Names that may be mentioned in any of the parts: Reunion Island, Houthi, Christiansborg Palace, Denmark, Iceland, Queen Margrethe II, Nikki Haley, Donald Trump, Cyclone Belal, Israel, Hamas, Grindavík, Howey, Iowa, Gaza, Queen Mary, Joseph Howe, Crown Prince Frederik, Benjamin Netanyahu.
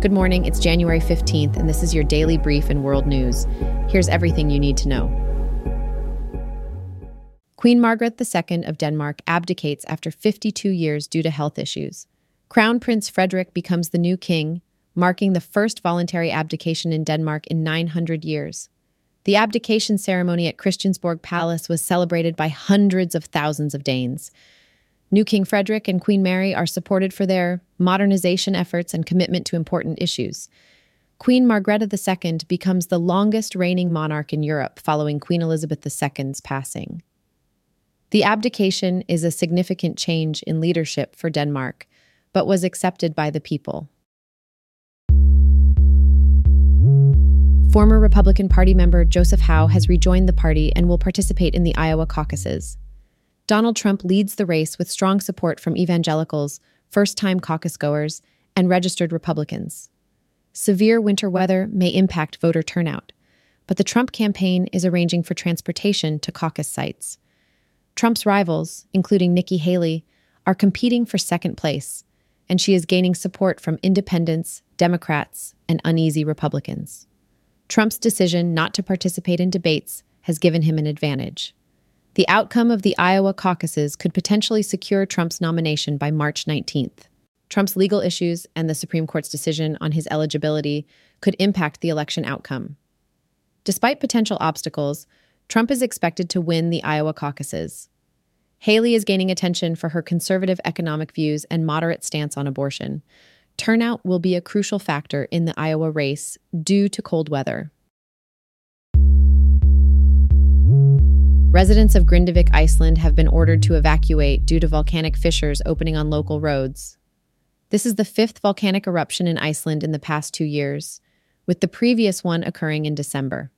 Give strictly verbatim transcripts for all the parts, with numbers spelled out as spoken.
Good morning, it's January fifteenth, and this is your daily brief in world news. Here's everything you need to know. Queen Margrethe the Second of Denmark abdicates after fifty-two years due to health issues. Crown Prince Frederik becomes the new king, marking the first voluntary abdication in Denmark in nine hundred years. The abdication ceremony at Christiansborg Palace was celebrated by hundreds of thousands of Danes. New King Frederik and Queen Mary are supported for their modernization efforts and commitment to important issues. Queen Margrethe the Second becomes the longest reigning monarch in Europe following Queen Elizabeth the Second's passing. The abdication is a significant change in leadership for Denmark, but was accepted by the people. Former Republican Party member Joseph Howe has rejoined the party and will participate in the Iowa caucuses. Donald Trump leads the race with strong support from evangelicals, first-time caucus-goers, and registered Republicans. Severe winter weather may impact voter turnout, but the Trump campaign is arranging for transportation to caucus sites. Trump's rivals, including Nikki Haley, are competing for second place, and she is gaining support from independents, Democrats, and uneasy Republicans. Trump's decision not to participate in debates has given him an advantage. The outcome of the Iowa caucuses could potentially secure Trump's nomination by March nineteenth. Trump's legal issues and the Supreme Court's decision on his eligibility could impact the election outcome. Despite potential obstacles, Trump is expected to win the Iowa caucuses. Haley is gaining attention for her conservative economic views and moderate stance on abortion. Turnout will be a crucial factor in the Iowa race due to cold weather. Residents of Grindavík, Iceland, have been ordered to evacuate due to volcanic fissures opening on local roads. This is the fifth volcanic eruption in Iceland in the past two years, with the previous one occurring in December.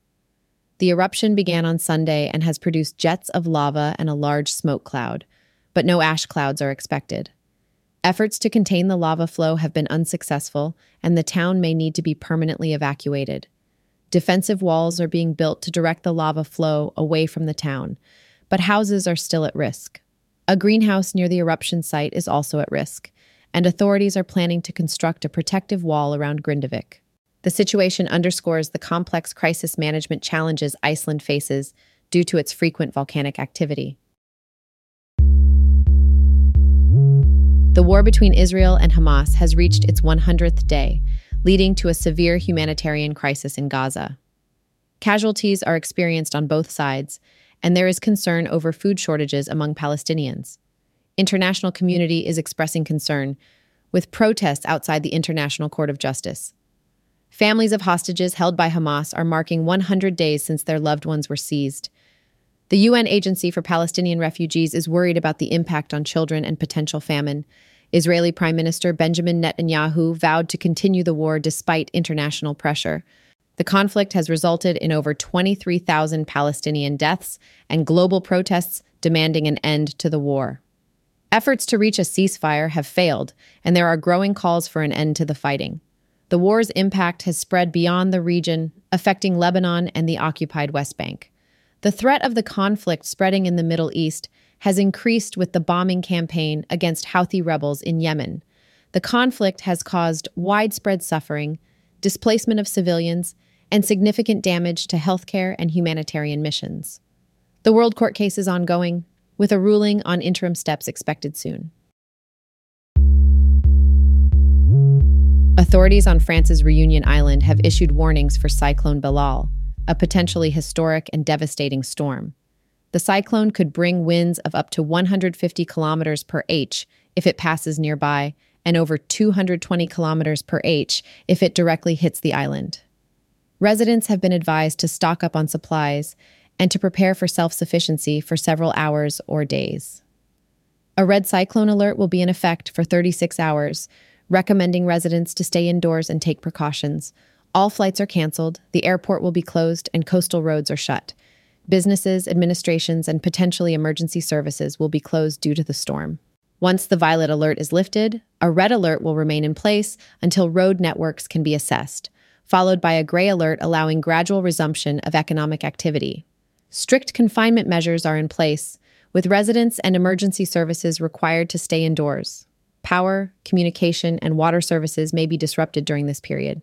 The eruption began on Sunday and has produced jets of lava and a large smoke cloud, but no ash clouds are expected. Efforts to contain the lava flow have been unsuccessful, and the town may need to be permanently evacuated. Defensive walls are being built to direct the lava flow away from the town, but houses are still at risk. A greenhouse near the eruption site is also at risk, and authorities are planning to construct a protective wall around Grindavík. The situation underscores the complex crisis management challenges Iceland faces due to its frequent volcanic activity. The war between Israel and Hamas has reached its one hundredth day, leading to a severe humanitarian crisis in Gaza. Casualties are experienced on both sides, and there is concern over food shortages among Palestinians. International community is expressing concern, with protests outside the International Court of Justice. Families of hostages held by Hamas are marking one hundred days since their loved ones were seized. The U N Agency for Palestinian Refugees is worried about the impact on children and potential famine. Israeli Prime Minister Benjamin Netanyahu vowed to continue the war despite international pressure. The conflict has resulted in over twenty-three thousand Palestinian deaths and global protests demanding an end to the war. Efforts to reach a ceasefire have failed, and there are growing calls for an end to the fighting. The war's impact has spread beyond the region, affecting Lebanon and the occupied West Bank. The threat of the conflict spreading in the Middle East has increased with the bombing campaign against Houthi rebels in Yemen. The conflict has caused widespread suffering, displacement of civilians, and significant damage to healthcare and humanitarian missions. The World Court case is ongoing, with a ruling on interim steps expected soon. Authorities on France's Reunion Island have issued warnings for Cyclone Belal, a potentially historic and devastating storm. The cyclone could bring winds of up to one hundred fifty kilometers per hour if it passes nearby, and over two hundred twenty kilometers per hour if it directly hits the island. Residents have been advised to stock up on supplies and to prepare for self-sufficiency for several hours or days. A red cyclone alert will be in effect for thirty-six hours, recommending residents to stay indoors and take precautions. All flights are canceled, the airport will be closed, and coastal roads are shut. Businesses, administrations, and potentially emergency services will be closed due to the storm. Once the violet alert is lifted, a red alert will remain in place until road networks can be assessed, followed by a gray alert allowing gradual resumption of economic activity. Strict confinement measures are in place, with residents and emergency services required to stay indoors. power, communication, and water services may be disrupted during this period.